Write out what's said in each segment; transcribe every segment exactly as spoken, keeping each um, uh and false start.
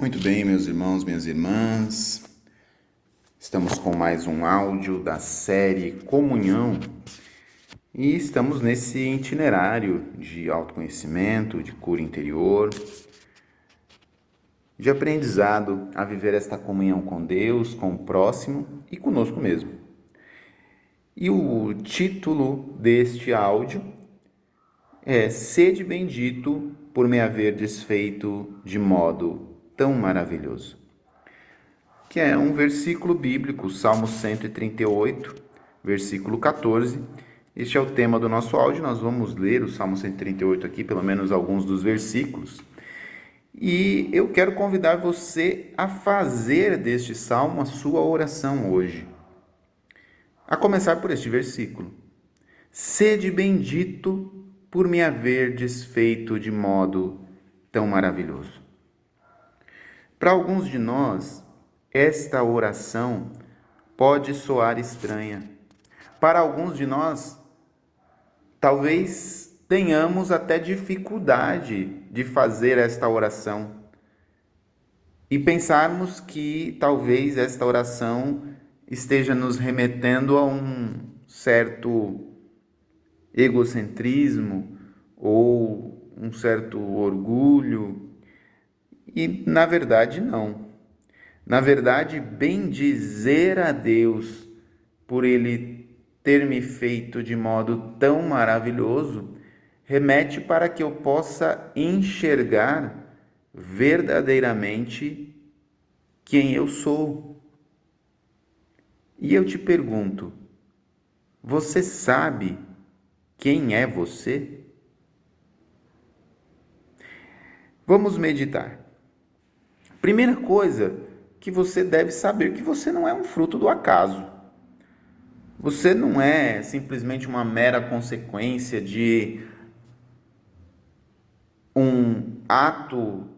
Muito bem, meus irmãos, minhas irmãs, estamos com mais um áudio da série Comunhão e estamos nesse itinerário de autoconhecimento, de cura interior, de aprendizado a viver esta comunhão com Deus, com o próximo e conosco mesmo. E o título deste áudio é Sede Bendito por me haver desfeito de modo tão maravilhoso, que é um versículo bíblico, Salmo cento e trinta e oito, versículo catorze. Este é o tema do nosso áudio. Nós vamos ler o Salmo cento e trinta e oito aqui, pelo menos alguns dos versículos, e eu quero convidar você a fazer deste salmo a sua oração hoje, a começar por este versículo: sede bendito por me haver desfeito de modo tão maravilhoso. Para alguns de nós, esta oração pode soar estranha. Para alguns de nós, talvez tenhamos até dificuldade de fazer esta oração e pensarmos que talvez esta oração esteja nos remetendo a um certo egocentrismo ou um certo orgulho. E, na verdade, não. Na verdade, bendizer a Deus por Ele ter me feito de modo tão maravilhoso remete para que eu possa enxergar verdadeiramente quem eu sou. E eu te pergunto, você sabe quem é você? Vamos meditar. Primeira coisa que você deve saber, que você não é um fruto do acaso. Você não é simplesmente uma mera consequência de um ato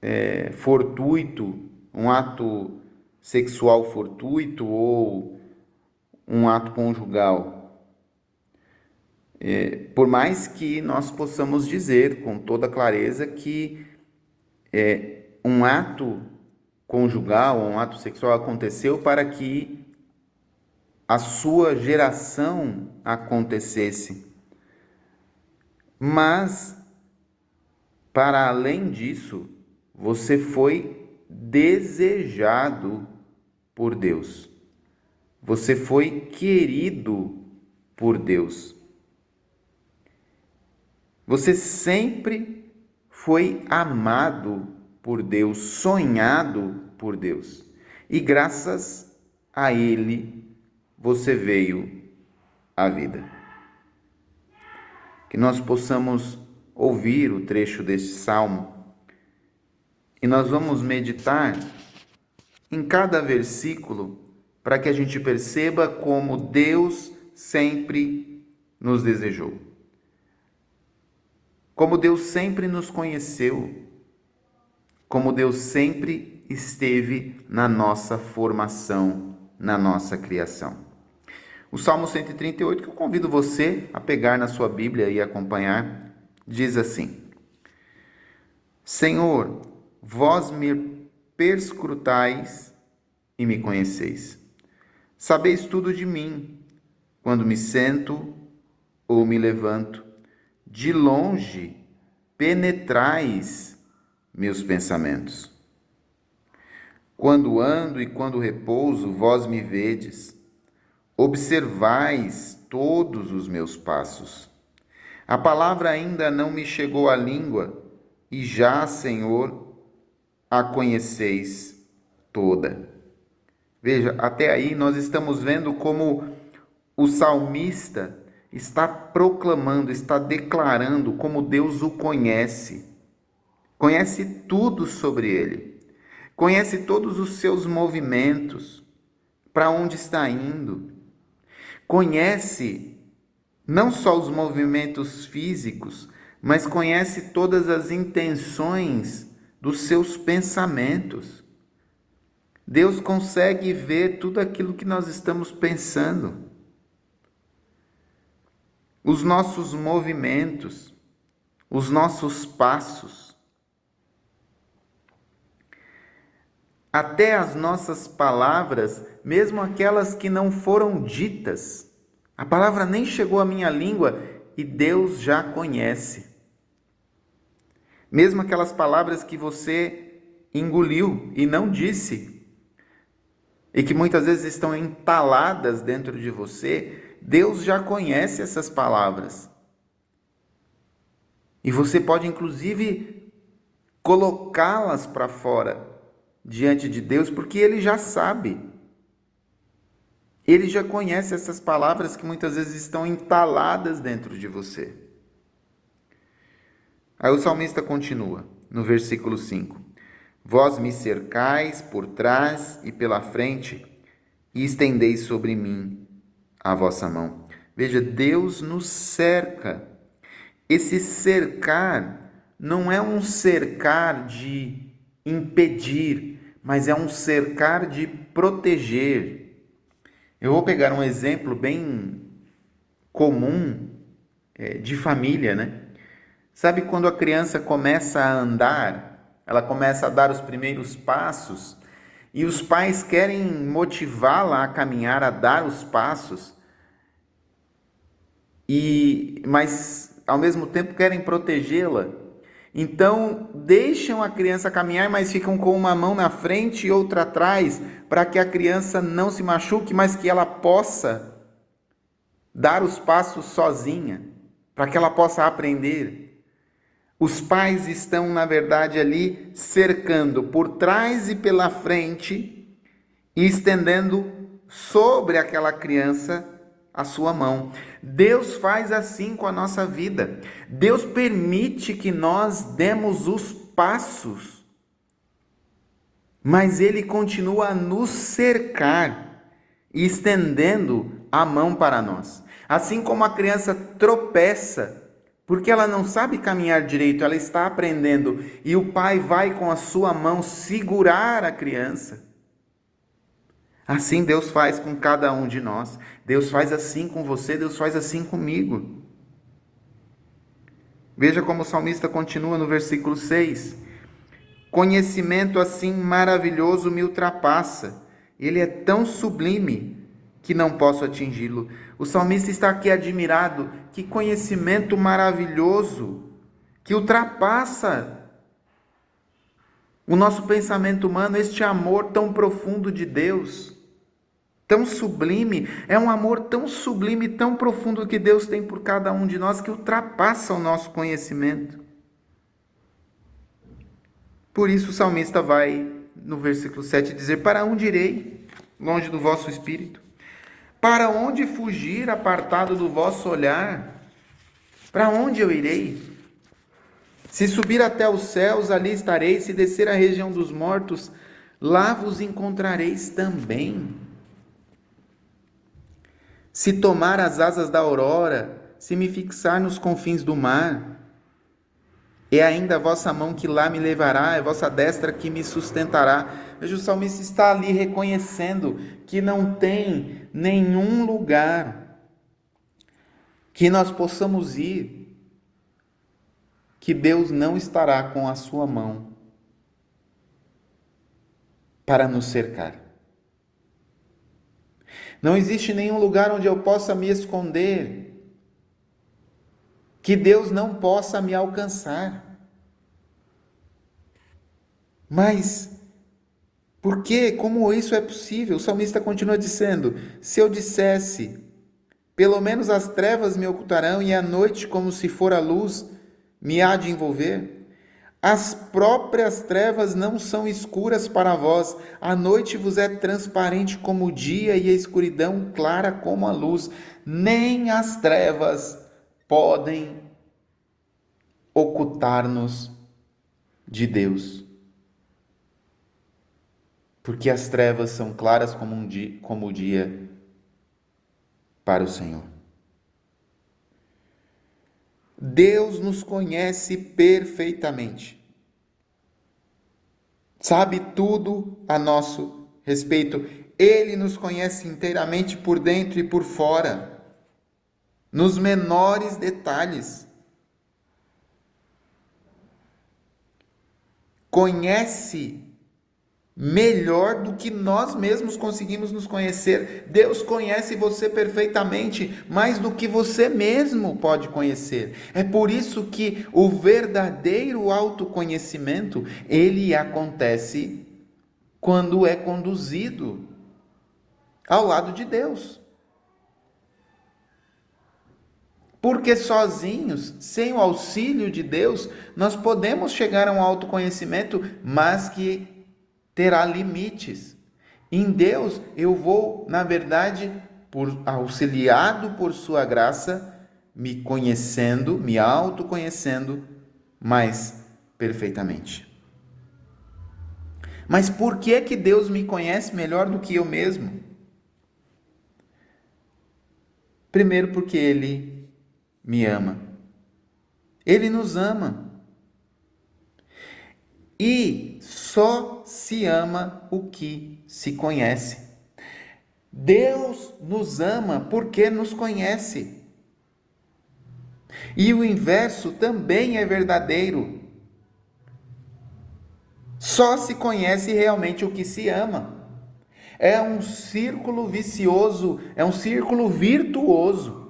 é, fortuito, um ato sexual fortuito ou um ato conjugal. É, por mais que nós possamos dizer com toda clareza que É, um ato conjugal, um ato sexual aconteceu para que a sua geração acontecesse. Mas, para além disso, você foi desejado por Deus. Você foi querido por Deus. Você sempre foi amado por Deus, sonhado por Deus. E graças a Ele, você veio à vida. Que nós possamos ouvir o trecho deste salmo. E nós vamos meditar em cada versículo para que a gente perceba como Deus sempre nos desejou, como Deus sempre nos conheceu, como Deus sempre esteve na nossa formação, na nossa criação. O Salmo cento e trinta e oito, que eu convido você a pegar na sua Bíblia e acompanhar, diz assim: Senhor, vós me perscrutais e me conheceis. Sabeis tudo de mim, quando me sento ou me levanto. De longe penetrais meus pensamentos. Quando ando e quando repouso, vós me vedes. Observais todos os meus passos. A palavra ainda não me chegou à língua, e já, Senhor, a conheceis toda. Veja, até aí nós estamos vendo como o salmista está proclamando, está declarando como Deus o conhece. Conhece tudo sobre ele. Conhece todos os seus movimentos, para onde está indo. Conhece não só os movimentos físicos, mas conhece todas as intenções dos seus pensamentos. Deus consegue ver tudo aquilo que nós estamos pensando, os nossos movimentos, os nossos passos. até as nossas palavras, mesmo aquelas que não foram ditas. A palavra nem chegou à minha língua e Deus já conhece. Mesmo aquelas palavras que você engoliu e não disse, e que muitas vezes estão entaladas dentro de você, Deus já conhece essas palavras. E você pode, inclusive, colocá-las para fora diante de Deus, porque Ele já sabe. Ele já conhece essas palavras que muitas vezes estão entaladas dentro de você. Aí o salmista continua, no versículo cinco. Vós me cercais por trás e pela frente, e estendeis sobre mim a vossa mão. Veja, Deus nos cerca. Esse cercar não é um cercar de impedir, mas é um cercar de proteger. Eu vou pegar um exemplo bem comum é, de família, né? Sabe quando a criança começa a andar, ela começa a dar os primeiros passos e os pais querem motivá-la a caminhar, a dar os passos, e, mas ao mesmo tempo querem protegê-la. Então deixam a criança caminhar, mas ficam com uma mão na frente e outra atrás para que a criança não se machuque, mas que ela possa dar os passos sozinha, para que ela possa aprender. Os pais estão, na verdade, ali cercando por trás e pela frente e estendendo sobre aquela criança a sua mão. Deus faz assim com a nossa vida. Deus permite que nós demos os passos, mas Ele continua a nos cercar e estendendo a mão para nós. Assim como a criança tropeça, porque ela não sabe caminhar direito, ela está aprendendo, e o pai vai com a sua mão segurar a criança. Assim Deus faz com cada um de nós. Deus faz assim com você, Deus faz assim comigo. Veja como o salmista continua no versículo seis. Conhecimento assim maravilhoso me ultrapassa, ele é tão sublime que não posso atingi-lo. O salmista está aqui admirado. Que conhecimento maravilhoso, que ultrapassa o nosso pensamento humano, este amor tão profundo de Deus, tão sublime, é um amor tão sublime, tão profundo que Deus tem por cada um de nós, que ultrapassa o nosso conhecimento. Por isso o salmista vai, no versículo sete, dizer, para onde irei, longe do vosso espírito? Para onde fugir, apartado do vosso olhar? Para onde eu irei? Se subir até os céus, ali estarei. Se descer à região dos mortos, lá vos encontrareis também. Se tomar as asas da aurora, se me fixar nos confins do mar, é ainda a vossa mão que lá me levará, é vossa destra que me sustentará. Veja, o salmista está ali reconhecendo que não tem nenhum lugar que nós possamos ir, que Deus não estará com a sua mão para nos cercar. Não existe nenhum lugar onde eu possa me esconder, que Deus não possa me alcançar. Mas, por que? Como isso é possível? O salmista continua dizendo, se eu dissesse, pelo menos as trevas me ocultarão e a noite, como se for a luz, me há de envolver. As próprias trevas não são escuras para vós, a noite vos é transparente como o dia e a escuridão clara como a luz. Nem as trevas podem ocultar-nos de Deus, porque as trevas são claras como, um dia, como o dia para o Senhor. Deus nos conhece perfeitamente, sabe tudo a nosso respeito. Ele nos conhece inteiramente por dentro e por fora, nos menores detalhes. Conhece melhor do que nós mesmos conseguimos nos conhecer. Deus conhece você perfeitamente, mais do que você mesmo pode conhecer. É por isso que o verdadeiro autoconhecimento, ele acontece quando é conduzido ao lado de Deus. Porque sozinhos, sem o auxílio de Deus, nós podemos chegar a um autoconhecimento, mas que terá limites. Em Deus, eu vou, na verdade, por, auxiliado por sua graça, me conhecendo, me autoconhecendo mais perfeitamente. Mas por que que Deus me conhece melhor do que eu mesmo? Primeiro, porque Ele me ama. Ele nos ama. E só se ama o que se conhece. Deus nos ama porque nos conhece. E o inverso também é verdadeiro. Só se conhece realmente o que se ama. É um círculo vicioso, é um círculo virtuoso.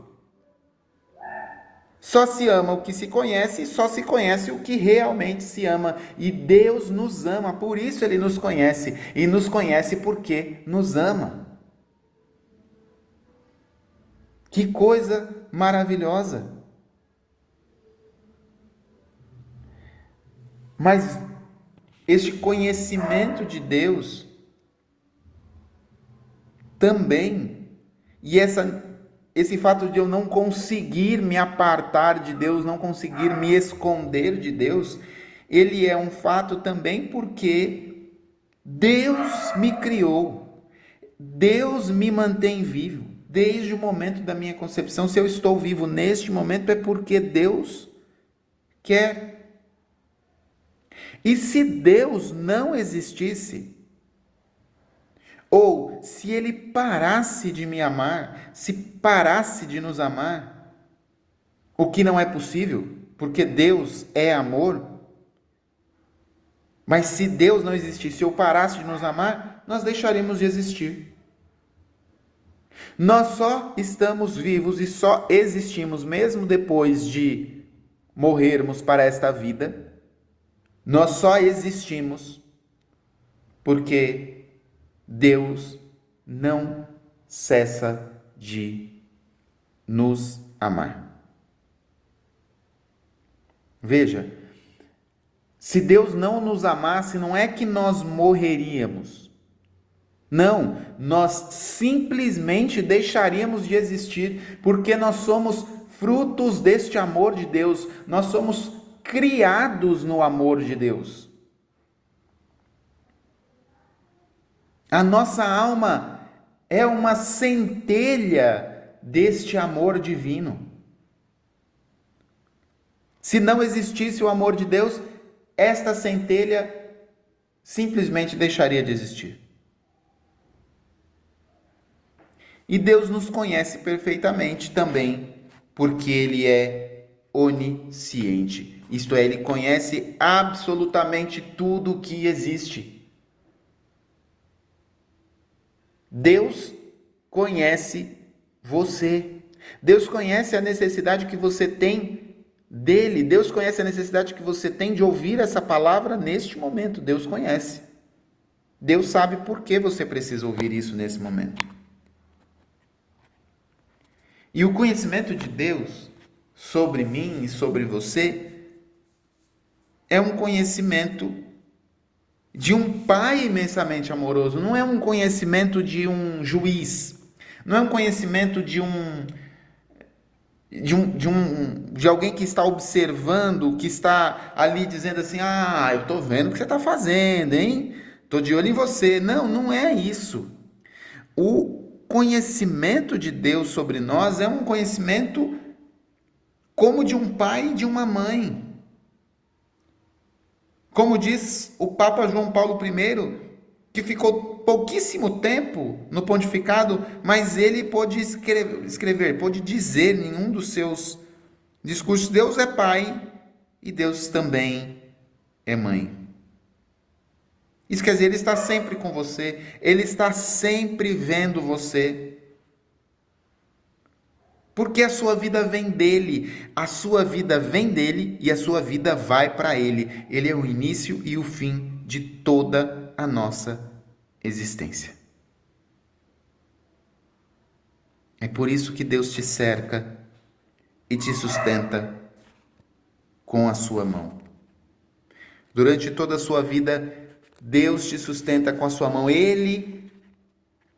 Só se ama o que se conhece, só se conhece o que realmente se ama. E Deus nos ama, por isso Ele nos conhece. E nos conhece porque nos ama. Que coisa maravilhosa! Mas este conhecimento de Deus também, e essa... Esse fato de eu não conseguir me apartar de Deus, não conseguir me esconder de Deus, ele é um fato também porque Deus me criou, Deus me mantém vivo, desde o momento da minha concepção. Se eu estou vivo neste momento é porque Deus quer. E se Deus não existisse, ou se Ele parasse de me amar, se parasse de nos amar, o que não é possível, porque Deus é amor, mas se Deus não existisse ou parasse de nos amar, nós deixaríamos de existir. Nós só estamos vivos e só existimos mesmo depois de morrermos para esta vida. Nós só existimos porque Deus não cessa de nos amar. Veja, se Deus não nos amasse, não é que nós morreríamos. Não, nós simplesmente deixaríamos de existir, porque nós somos frutos deste amor de Deus, nós somos criados no amor de Deus. A nossa alma é uma centelha deste amor divino. Se não existisse o amor de Deus, esta centelha simplesmente deixaria de existir. E Deus nos conhece perfeitamente também, porque Ele é onisciente. Isto é, Ele conhece absolutamente tudo o que existe. Deus conhece você. Deus conhece a necessidade que você tem dele. Deus conhece a necessidade que você tem de ouvir essa palavra neste momento. Deus conhece. Deus sabe por que você precisa ouvir isso nesse momento. E o conhecimento de Deus sobre mim e sobre você é um conhecimento de um pai imensamente amoroso, não é um conhecimento de um juiz, não é um conhecimento de um de um de, um, de alguém que está observando, que está ali dizendo assim: ah, eu estou vendo o que você está fazendo, hein? Estou de olho em você. Não, não é isso. O conhecimento de Deus sobre nós é um conhecimento como de um pai e de uma mãe. Como diz o Papa João Paulo I, que ficou pouquíssimo tempo no pontificado, mas ele pôde escrever, escrever, pôde dizer em um dos seus discursos: Deus é pai e Deus também é mãe. Isso quer dizer, Ele está sempre com você, Ele está sempre vendo você. Porque a sua vida vem dEle, a sua vida vem dEle e a sua vida vai para Ele. Ele é o início e o fim de toda a nossa existência. É por isso que Deus te cerca e te sustenta com a sua mão. Durante toda a sua vida, Deus te sustenta com a sua mão. Ele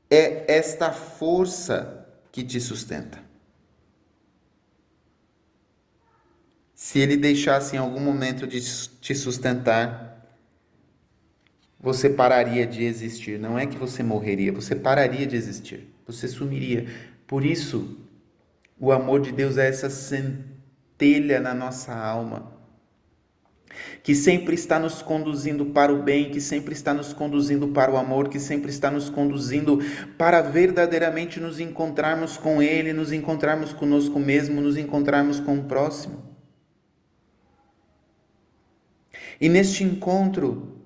é esta força que te sustenta. Se Ele deixasse em algum momento de te sustentar, você pararia de existir. Não é que você morreria, você pararia de existir. Você sumiria. Por isso, o amor de Deus é essa centelha na nossa alma, que sempre está nos conduzindo para o bem, que sempre está nos conduzindo para o amor, que sempre está nos conduzindo para verdadeiramente nos encontrarmos com Ele, nos encontrarmos conosco mesmo, nos encontrarmos com o próximo. E neste encontro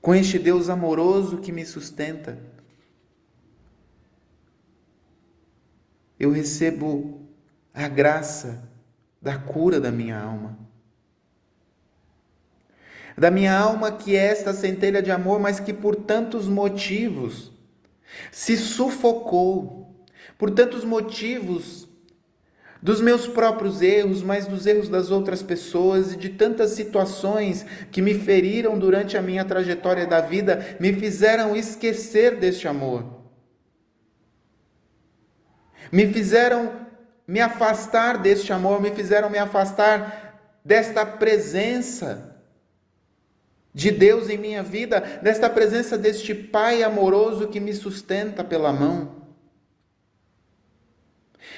com este Deus amoroso que me sustenta, eu recebo a graça da cura da minha alma. Da minha alma que é esta centelha de amor, mas que por tantos motivos se sufocou, por tantos motivos dos meus próprios erros, mas dos erros das outras pessoas e de tantas situações que me feriram durante a minha trajetória da vida, me fizeram esquecer deste amor. Me fizeram me afastar deste amor, me fizeram me afastar desta presença de Deus em minha vida, desta presença deste Pai amoroso que me sustenta pela mão.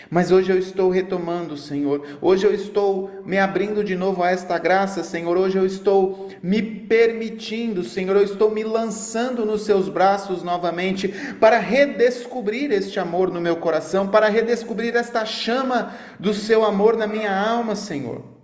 Mas hoje eu estou retomando, Senhor. Hoje eu estou me abrindo de novo a esta graça, Senhor. Hoje eu estou me permitindo, Senhor. Eu estou me lançando nos seus braços novamente para redescobrir este amor no meu coração, para redescobrir esta chama do seu amor na minha alma, Senhor.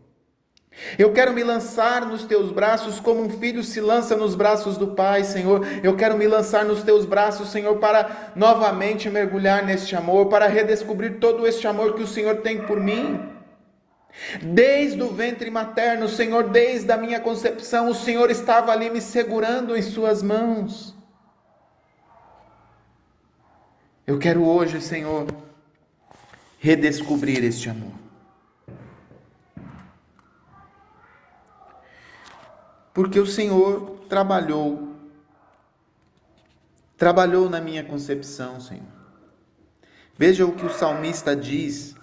Eu quero me lançar nos teus braços como um filho se lança nos braços do Pai, Senhor. Eu quero me lançar nos teus braços, Senhor, para novamente mergulhar neste amor, para redescobrir todo este amor que o Senhor tem por mim. Desde o ventre materno, Senhor, desde a minha concepção, o Senhor estava ali me segurando em suas mãos. Eu quero hoje, Senhor, redescobrir este amor. Porque o Senhor trabalhou, trabalhou na minha concepção, Senhor. Veja o que o salmista diz,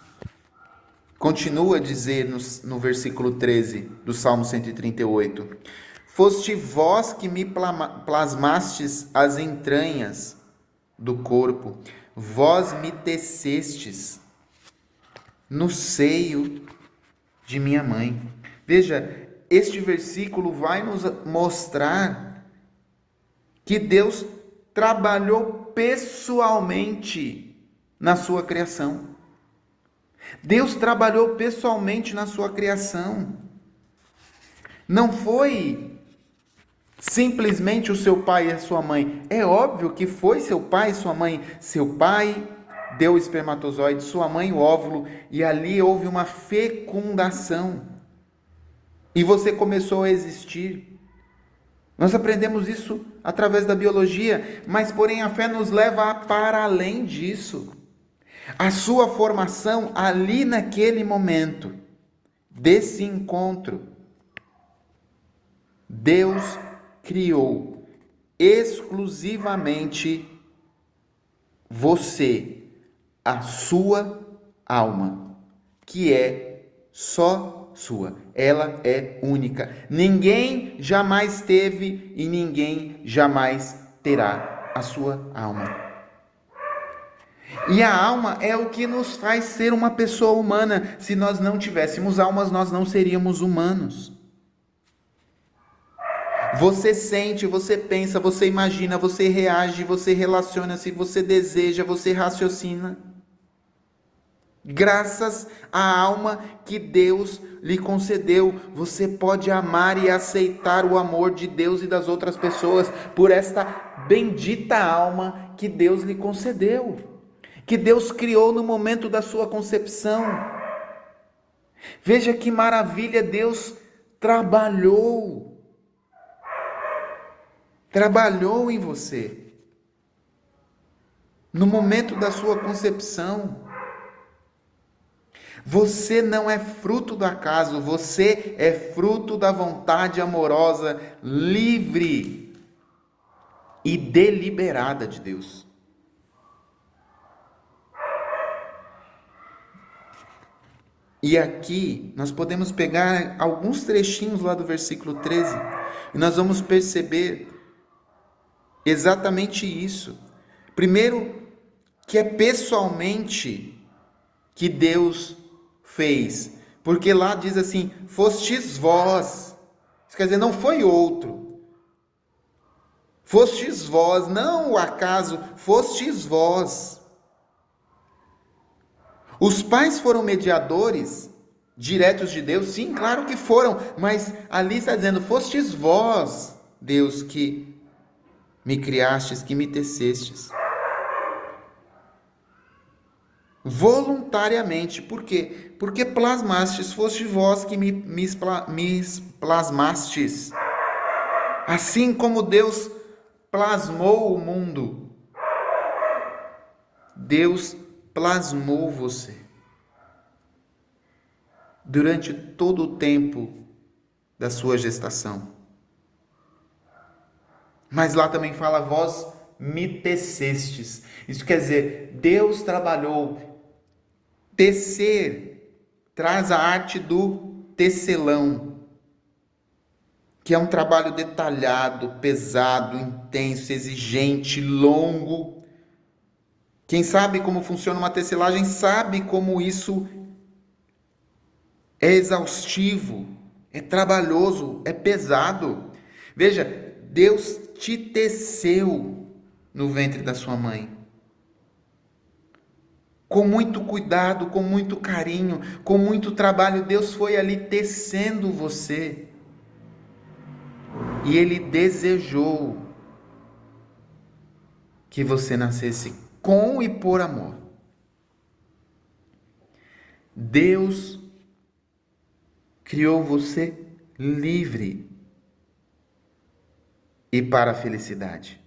continua a dizer no, no versículo treze do Salmo cento e trinta e oito. Foste vós que me plasmastes as entranhas do corpo, vós me tecestes no seio de minha mãe. Veja, este versículo vai nos mostrar que Deus trabalhou pessoalmente na sua criação. Deus trabalhou pessoalmente na sua criação. Não foi simplesmente o seu pai e a sua mãe. É óbvio que foi seu pai e sua mãe. Seu pai deu o espermatozoide, sua mãe o óvulo, e ali houve uma fecundação. E você começou a existir. Nós aprendemos isso através da biologia, mas porém a fé nos leva para além disso. A sua formação ali naquele momento, desse encontro, Deus criou exclusivamente você, a sua alma, que é só sua. Ela é única. Ninguém jamais teve e ninguém jamais terá a sua alma. E a alma é o que nos faz ser uma pessoa humana. Se nós não tivéssemos almas, nós não seríamos humanos. Você sente, você pensa, você imagina, você reage, você relaciona-se, você deseja, você raciocina. graças à alma que Deus lhe concedeu. Você pode amar e aceitar o amor de Deus e das outras pessoas por esta bendita alma que Deus lhe concedeu, que Deus criou no momento da sua concepção. Veja que maravilha, Deus trabalhou, trabalhou em você, no momento da sua concepção. Você não é fruto do acaso, você é fruto da vontade amorosa, livre e deliberada de Deus. E aqui nós podemos pegar alguns trechinhos lá do versículo treze, e nós vamos perceber exatamente isso. Primeiro, que é pessoalmente que Deus fez, porque lá diz assim, fostes vós, isso quer dizer, não foi outro, fostes vós, não o acaso, fostes vós. Os pais foram mediadores diretos de Deus? Sim, claro que foram, mas ali está dizendo, fostes vós, Deus, que me criastes, que me tecestes. Voluntariamente, por quê? Porque plasmastes, foste vós que me, me, me plasmastes, assim como Deus plasmou o mundo, Deus plasmou você, durante todo o tempo da sua gestação. Mas lá também fala, vós me tecestes, isso quer dizer, Deus trabalhou. Tecer traz a arte do tecelão, que é um trabalho detalhado, pesado, intenso, exigente, longo. Quem sabe como funciona uma tecelagem sabe como isso é exaustivo, é trabalhoso, é pesado. Veja, Deus te teceu no ventre da sua mãe, com muito cuidado, com muito carinho, com muito trabalho. Deus foi ali tecendo você, e Ele desejou que você nascesse com e por amor. Deus criou você livre e para a felicidade.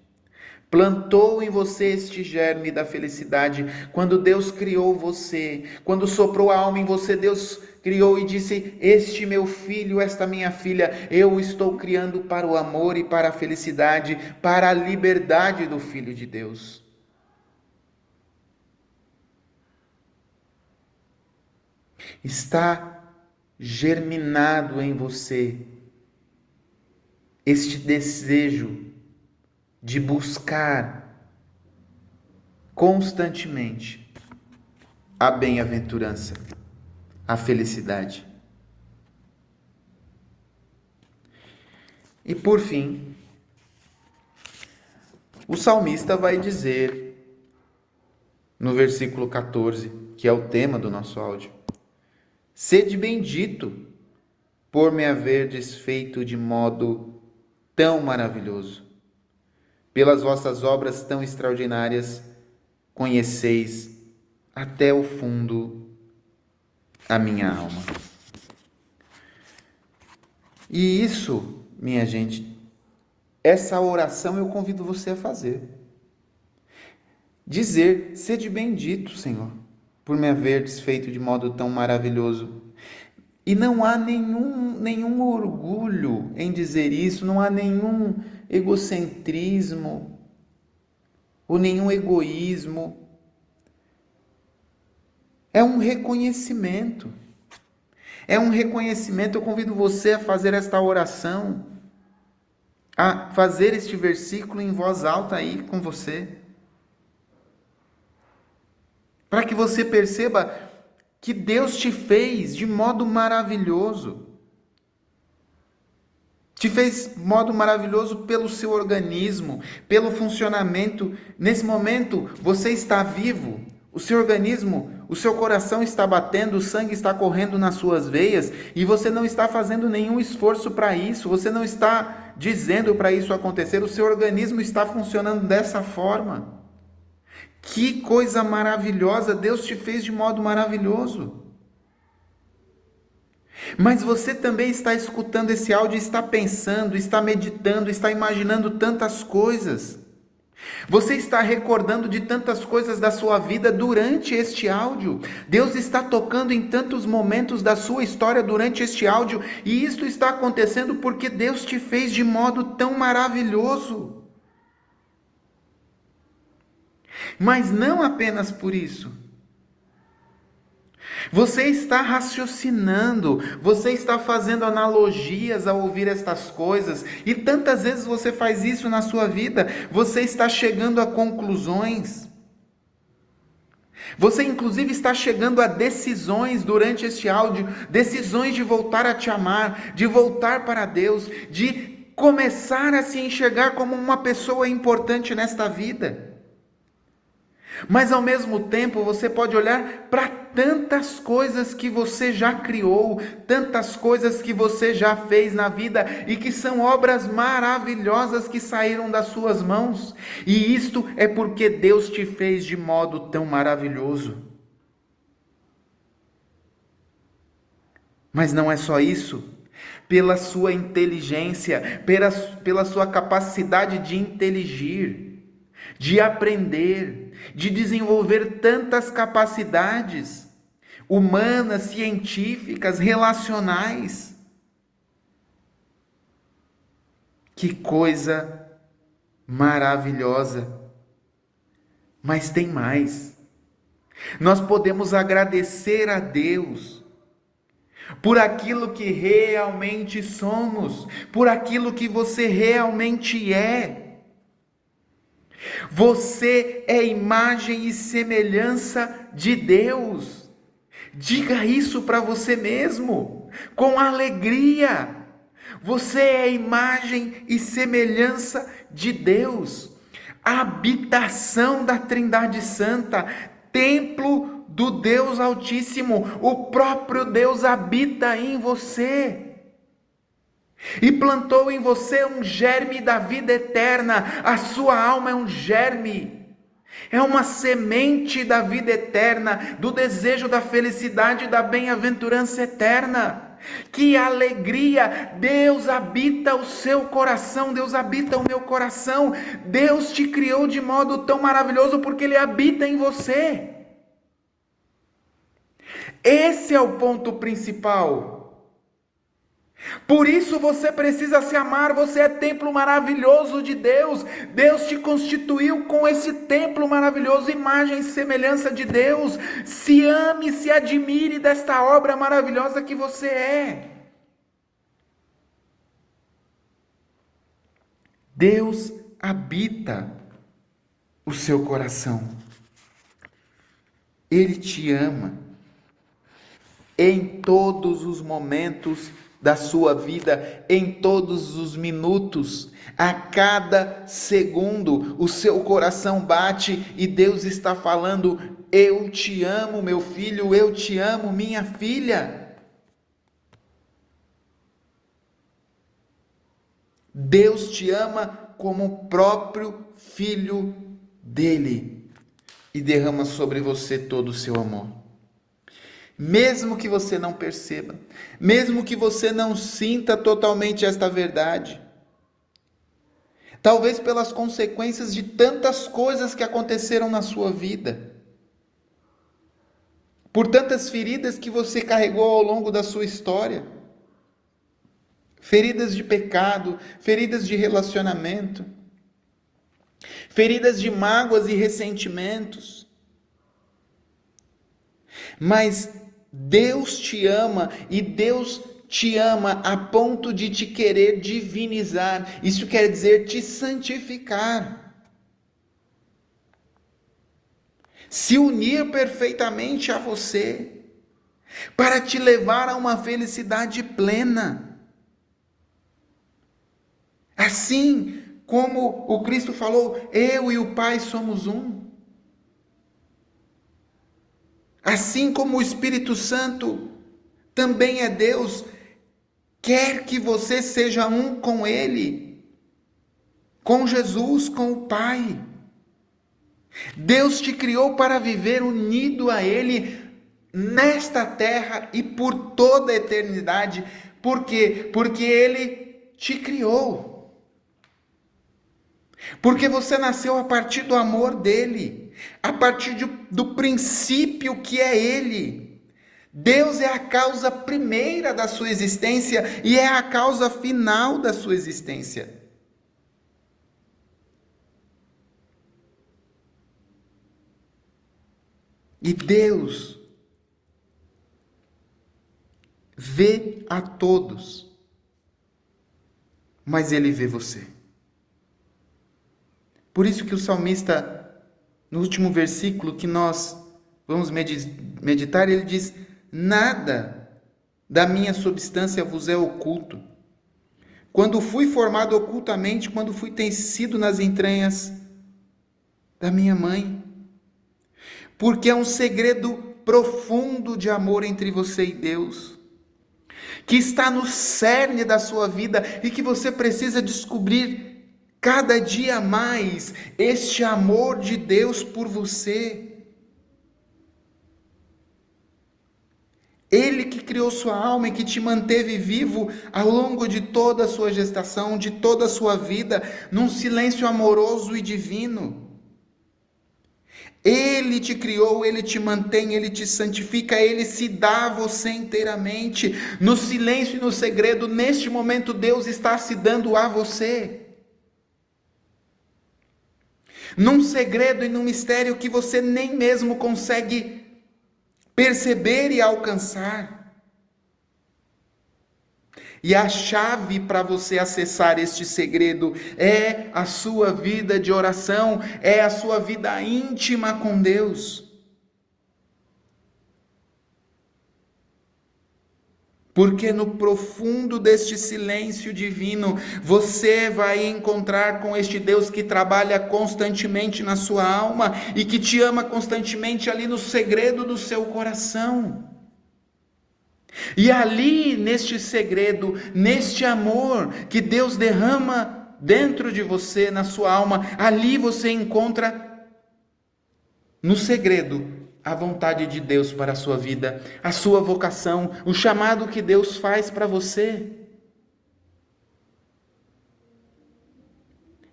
Plantou em você este germe da felicidade. Quando Deus criou você, quando soprou a alma em você, Deus criou e disse, este meu filho, esta minha filha, eu estou criando para o amor e para a felicidade, para a liberdade do Filho de Deus. Está germinado em você este desejo de buscar constantemente a bem-aventurança, a felicidade. E por fim, o salmista vai dizer no versículo quatorze, que é o tema do nosso áudio, sede bendito por me haverdes feito de modo tão maravilhoso. Pelas vossas obras tão extraordinárias, conheceis até o fundo a minha alma. E isso, minha gente, essa oração eu convido você a fazer. Dizer, sede bendito, Senhor, por me haverdes feito de modo tão maravilhoso. E não há nenhum, nenhum orgulho em dizer isso, não há nenhum egocentrismo ou nenhum egoísmo. É um reconhecimento. É um reconhecimento. Eu convido você a fazer esta oração, a fazer este versículo em voz alta aí com você, para que você perceba que Deus te fez de modo maravilhoso. Te fez de modo maravilhoso pelo seu organismo, pelo funcionamento. Nesse momento, você está vivo. O seu organismo, o seu coração está batendo, o sangue está correndo nas suas veias e você não está fazendo nenhum esforço para isso, você não está dizendo para isso acontecer, o seu organismo está funcionando dessa forma. Que coisa maravilhosa, Deus te fez de modo maravilhoso. Mas você também está escutando esse áudio, está pensando, está meditando, está imaginando tantas coisas. Você está recordando de tantas coisas da sua vida durante este áudio. Deus está tocando em tantos momentos da sua história durante este áudio. E isto está acontecendo porque Deus te fez de modo tão maravilhoso. Mas não apenas por isso. Você está raciocinando, você está fazendo analogias ao ouvir estas coisas, e tantas vezes você faz isso na sua vida, você está chegando a conclusões. Você inclusive está chegando a decisões durante este áudio, decisões de voltar a te amar, de voltar para Deus, de começar a se enxergar como uma pessoa importante nesta vida. Mas ao mesmo tempo você pode olhar para tantas coisas que você já criou, tantas coisas que você já fez na vida e que são obras maravilhosas que saíram das suas mãos. E isto é porque Deus te fez de modo tão maravilhoso. Mas não é só isso. Pela sua inteligência, pela, pela sua capacidade de inteligir, de aprender, de desenvolver tantas capacidades humanas, científicas, relacionais. Que coisa maravilhosa! Mas tem mais. Nós podemos agradecer a Deus por aquilo que realmente somos, por aquilo que você realmente é. Você é imagem e semelhança de Deus. Diga isso para você mesmo, com alegria. Você é imagem e semelhança de Deus. Habitação da Trindade Santa, templo do Deus Altíssimo. O próprio Deus habita em você. E plantou em você um germe da vida eterna. A sua alma é um germe, é uma semente da vida eterna, do desejo da felicidade e da bem-aventurança eterna. Que alegria! Deus habita o seu coração, Deus habita o meu coração. Deus te criou de modo tão maravilhoso porque Ele habita em você. Esse é o ponto principal. Por isso você precisa se amar, você é templo maravilhoso de Deus. Deus te constituiu com esse templo maravilhoso, imagem e semelhança de Deus. Se ame, se admire desta obra maravilhosa que você é. Deus habita o seu coração. Ele te ama em todos os momentos da sua vida, em todos os minutos, a cada segundo, o seu coração bate e Deus está falando: eu te amo, meu filho, eu te amo, minha filha. Deus te ama como o próprio filho dele e derrama sobre você todo o seu amor. Mesmo que você não perceba, mesmo que você não sinta totalmente esta verdade, talvez pelas consequências de tantas coisas que aconteceram na sua vida, por tantas feridas que você carregou ao longo da sua história, feridas de pecado, feridas de relacionamento, feridas de mágoas e ressentimentos, mas Deus te ama e Deus te ama a ponto de te querer divinizar. Isso quer dizer te santificar. Se unir perfeitamente a você para te levar a uma felicidade plena. Assim como o Cristo falou, eu e o Pai somos um. assim como o Espírito Santo também é Deus, quer que você seja um com Ele, com Jesus, com o Pai. Deus te criou para viver unido a Ele nesta terra e por toda a eternidade. Por quê? Porque Ele te criou. Porque você nasceu a partir do amor dEle, a partir de, do princípio que é Ele. Deus é a causa primeira da sua existência e é a causa final da sua existência. E Deus vê a todos, mas Ele vê você. Por isso que o salmista, no último versículo que nós vamos meditar, ele diz: nada da minha substância vos é oculto. Quando fui formado ocultamente, quando fui tecido nas entranhas da minha mãe. Porque é um segredo profundo de amor entre você e Deus, que está no cerne da sua vida e que você precisa descobrir cada dia mais, este amor de Deus por você. Ele que criou sua alma e que te manteve vivo ao longo de toda a sua gestação, de toda a sua vida, num silêncio amoroso e divino. Ele te criou, Ele te mantém, Ele te santifica, Ele se dá a você inteiramente. No silêncio e no segredo, neste momento Deus está se dando a você. Num segredo e num mistério que você nem mesmo consegue perceber e alcançar. E a chave para você acessar este segredo é a sua vida de oração, é a sua vida íntima com Deus. Porque no profundo deste silêncio divino, você vai encontrar com este Deus que trabalha constantemente na sua alma e que te ama constantemente ali no segredo do seu coração. E ali, neste segredo, neste amor que Deus derrama dentro de você, na sua alma, ali você encontra, no segredo, a vontade de Deus para a sua vida, a sua vocação, o chamado que Deus faz para você.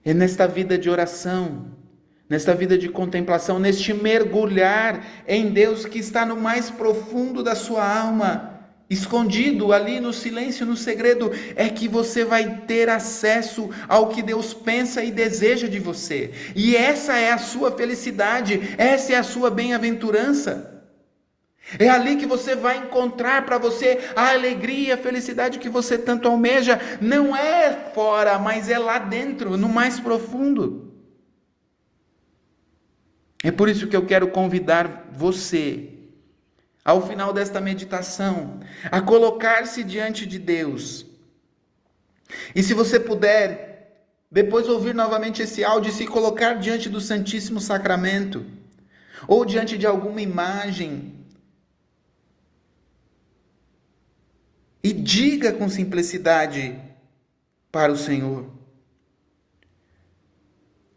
É nesta vida de oração, nesta vida de contemplação, neste mergulhar em Deus que está no mais profundo da sua alma, escondido ali no silêncio, no segredo, é que você vai ter acesso ao que Deus pensa e deseja de você. E essa é a sua felicidade, essa é a sua bem-aventurança. É ali que você vai encontrar para você a alegria, a felicidade que você tanto almeja. Não é fora, mas é lá dentro, no mais profundo. É por isso que eu quero convidar você, ao final desta meditação, a colocar-se diante de Deus. E se você puder, depois ouvir novamente esse áudio e se colocar diante do Santíssimo Sacramento, ou diante de alguma imagem, e diga com simplicidade para o Senhor: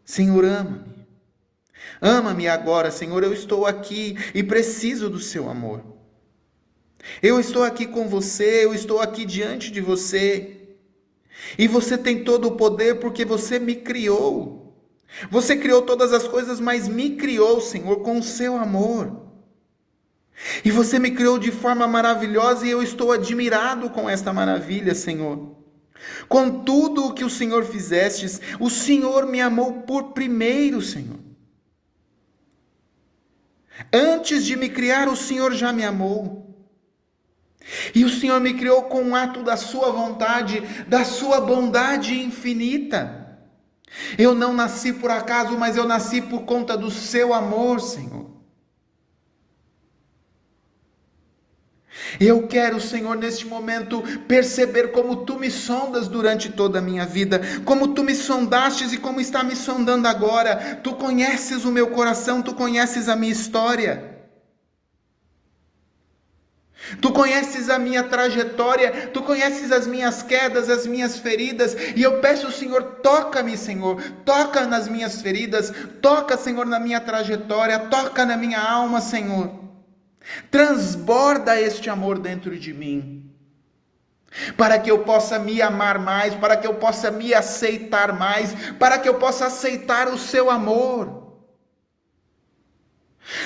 Senhor, ama-me. Ama-me agora, Senhor, eu estou aqui e preciso do seu amor. Eu estou aqui com você, eu estou aqui diante de você. E você tem todo o poder porque você me criou. Você criou todas as coisas, mas me criou, Senhor, com o seu amor. E você me criou de forma maravilhosa e eu estou admirado com esta maravilha, Senhor. Com tudo o que o Senhor fizestes, o Senhor me amou por primeiro, Senhor. Antes de me criar, o Senhor já me amou. E o Senhor me criou com um ato da sua vontade, da sua bondade infinita. Eu não nasci por acaso, mas eu nasci por conta do seu amor, Senhor. Eu quero, Senhor, neste momento perceber como Tu me sondas durante toda a minha vida, como Tu me sondastes e como está me sondando agora. Tu conheces o meu coração, Tu conheces a minha história. Tu conheces a minha trajetória, Tu conheces as minhas quedas, as minhas feridas, e eu peço ao Senhor, toca-me, Senhor, toca nas minhas feridas, toca, Senhor, na minha trajetória, toca na minha alma, Senhor, transborda este amor dentro de mim, para que eu possa me amar mais, para que eu possa me aceitar mais, para que eu possa aceitar o seu amor,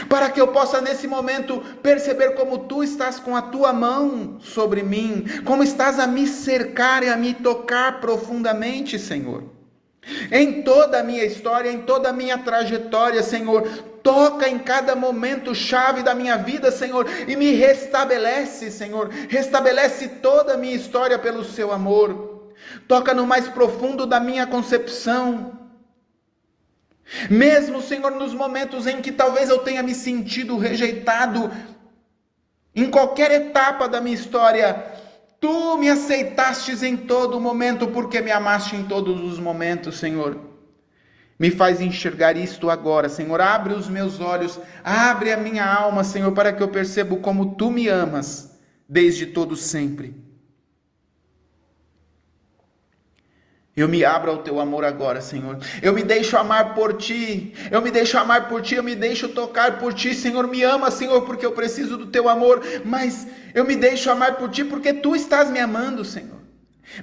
para que eu possa nesse momento perceber como tu estás com a tua mão sobre mim, como estás a me cercar e a me tocar profundamente, Senhor, em toda a minha história, em toda a minha trajetória, Senhor, toca em cada momento chave da minha vida, Senhor, e me restabelece, Senhor, restabelece toda a minha história pelo seu amor, toca no mais profundo da minha concepção, mesmo, Senhor, nos momentos em que talvez eu tenha me sentido rejeitado, em qualquer etapa da minha história, Tu me aceitastes em todo momento, porque me amaste em todos os momentos, Senhor. Me faz enxergar isto agora, Senhor, abre os meus olhos, abre a minha alma, Senhor, para que eu perceba como Tu me amas, desde todo sempre. Eu me abro ao Teu amor agora, Senhor. Eu me deixo amar por Ti. Eu me deixo amar por Ti. Eu me deixo tocar por Ti, Senhor. Me ama, Senhor, porque eu preciso do Teu amor. Mas eu me deixo amar por Ti porque Tu estás me amando, Senhor.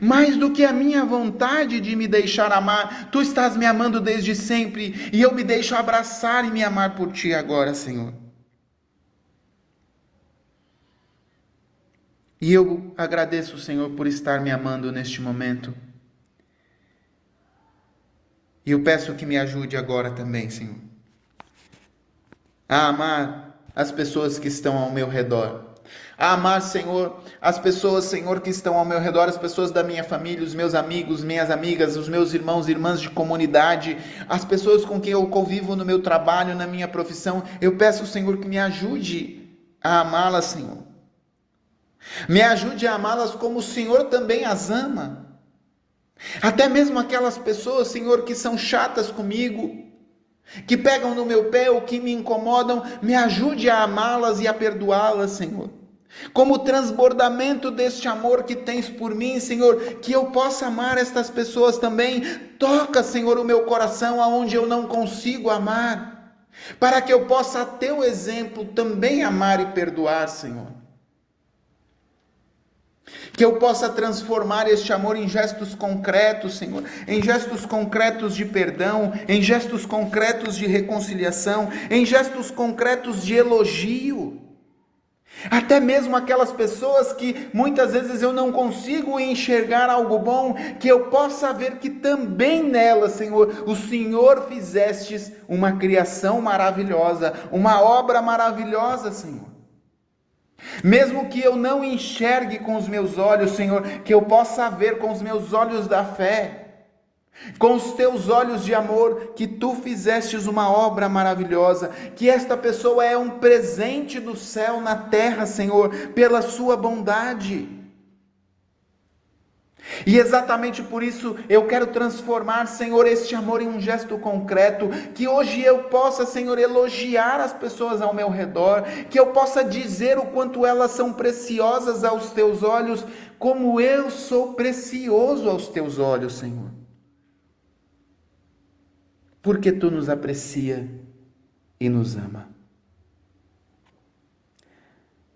Mais do que a minha vontade de me deixar amar, Tu estás me amando desde sempre. E eu me deixo abraçar e me amar por Ti agora, Senhor. E eu agradeço, Senhor, por estar me amando neste momento. E eu peço que me ajude agora também, Senhor, a amar as pessoas que estão ao meu redor, a amar, Senhor, as pessoas, Senhor, que estão ao meu redor, as pessoas da minha família, os meus amigos, minhas amigas, os meus irmãos e irmãs de comunidade, as pessoas com quem eu convivo no meu trabalho, na minha profissão. Eu peço, Senhor, que me ajude a amá-las, Senhor, me ajude a amá-las como o Senhor também as ama. Até mesmo aquelas pessoas, Senhor, que são chatas comigo, que pegam no meu pé ou que me incomodam, me ajude a amá-las e a perdoá-las, Senhor. Como transbordamento deste amor que tens por mim, Senhor, que eu possa amar estas pessoas também. Toca, Senhor, o meu coração aonde eu não consigo amar, para que eu possa, a teu exemplo, também amar e perdoar, Senhor. Que eu possa transformar este amor em gestos concretos, Senhor, em gestos concretos de perdão, em gestos concretos de reconciliação, em gestos concretos de elogio. Até mesmo aquelas pessoas que muitas vezes eu não consigo enxergar algo bom, que eu possa ver que também nelas, Senhor, o Senhor fizestes uma criação maravilhosa, uma obra maravilhosa, Senhor. Mesmo que eu não enxergue com os meus olhos, Senhor, que eu possa ver com os meus olhos da fé, com os teus olhos de amor, que tu fizestes uma obra maravilhosa, que esta pessoa é um presente do céu na terra, Senhor, pela sua bondade. E exatamente por isso eu quero transformar, Senhor, este amor em um gesto concreto, que hoje eu possa, Senhor, elogiar as pessoas ao meu redor, que eu possa dizer o quanto elas são preciosas aos teus olhos, como eu sou precioso aos teus olhos, Senhor. Porque tu nos aprecia e nos ama.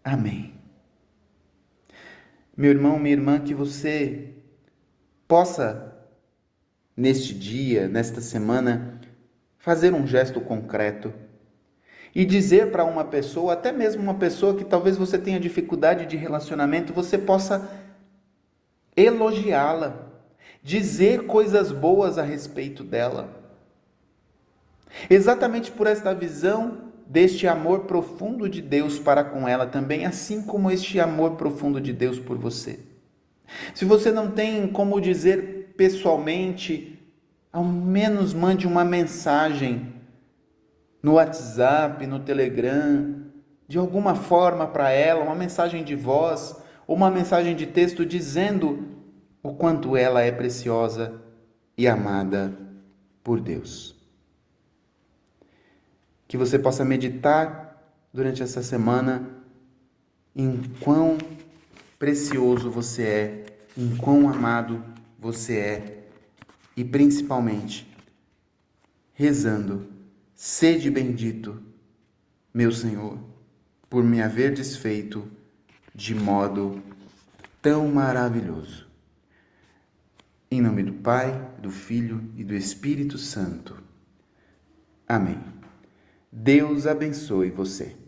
Amém. Meu irmão, minha irmã, que você possa, neste dia, nesta semana, fazer um gesto concreto e dizer para uma pessoa, até mesmo uma pessoa que talvez você tenha dificuldade de relacionamento, você possa elogiá-la, dizer coisas boas a respeito dela. Exatamente por esta visão deste amor profundo de Deus para com ela também, assim como este amor profundo de Deus por você. Se você não tem como dizer pessoalmente, ao menos mande uma mensagem no WhatsApp, no Telegram, de alguma forma para ela, uma mensagem de voz ou uma mensagem de texto dizendo o quanto ela é preciosa e amada por Deus. Que você possa meditar durante essa semana em quão precioso você é, em quão amado você é, e principalmente rezando: sede bendito, meu Senhor, por me haver desfeito de modo tão maravilhoso. Em nome do Pai, do Filho e do Espírito Santo. Amém. Deus abençoe você.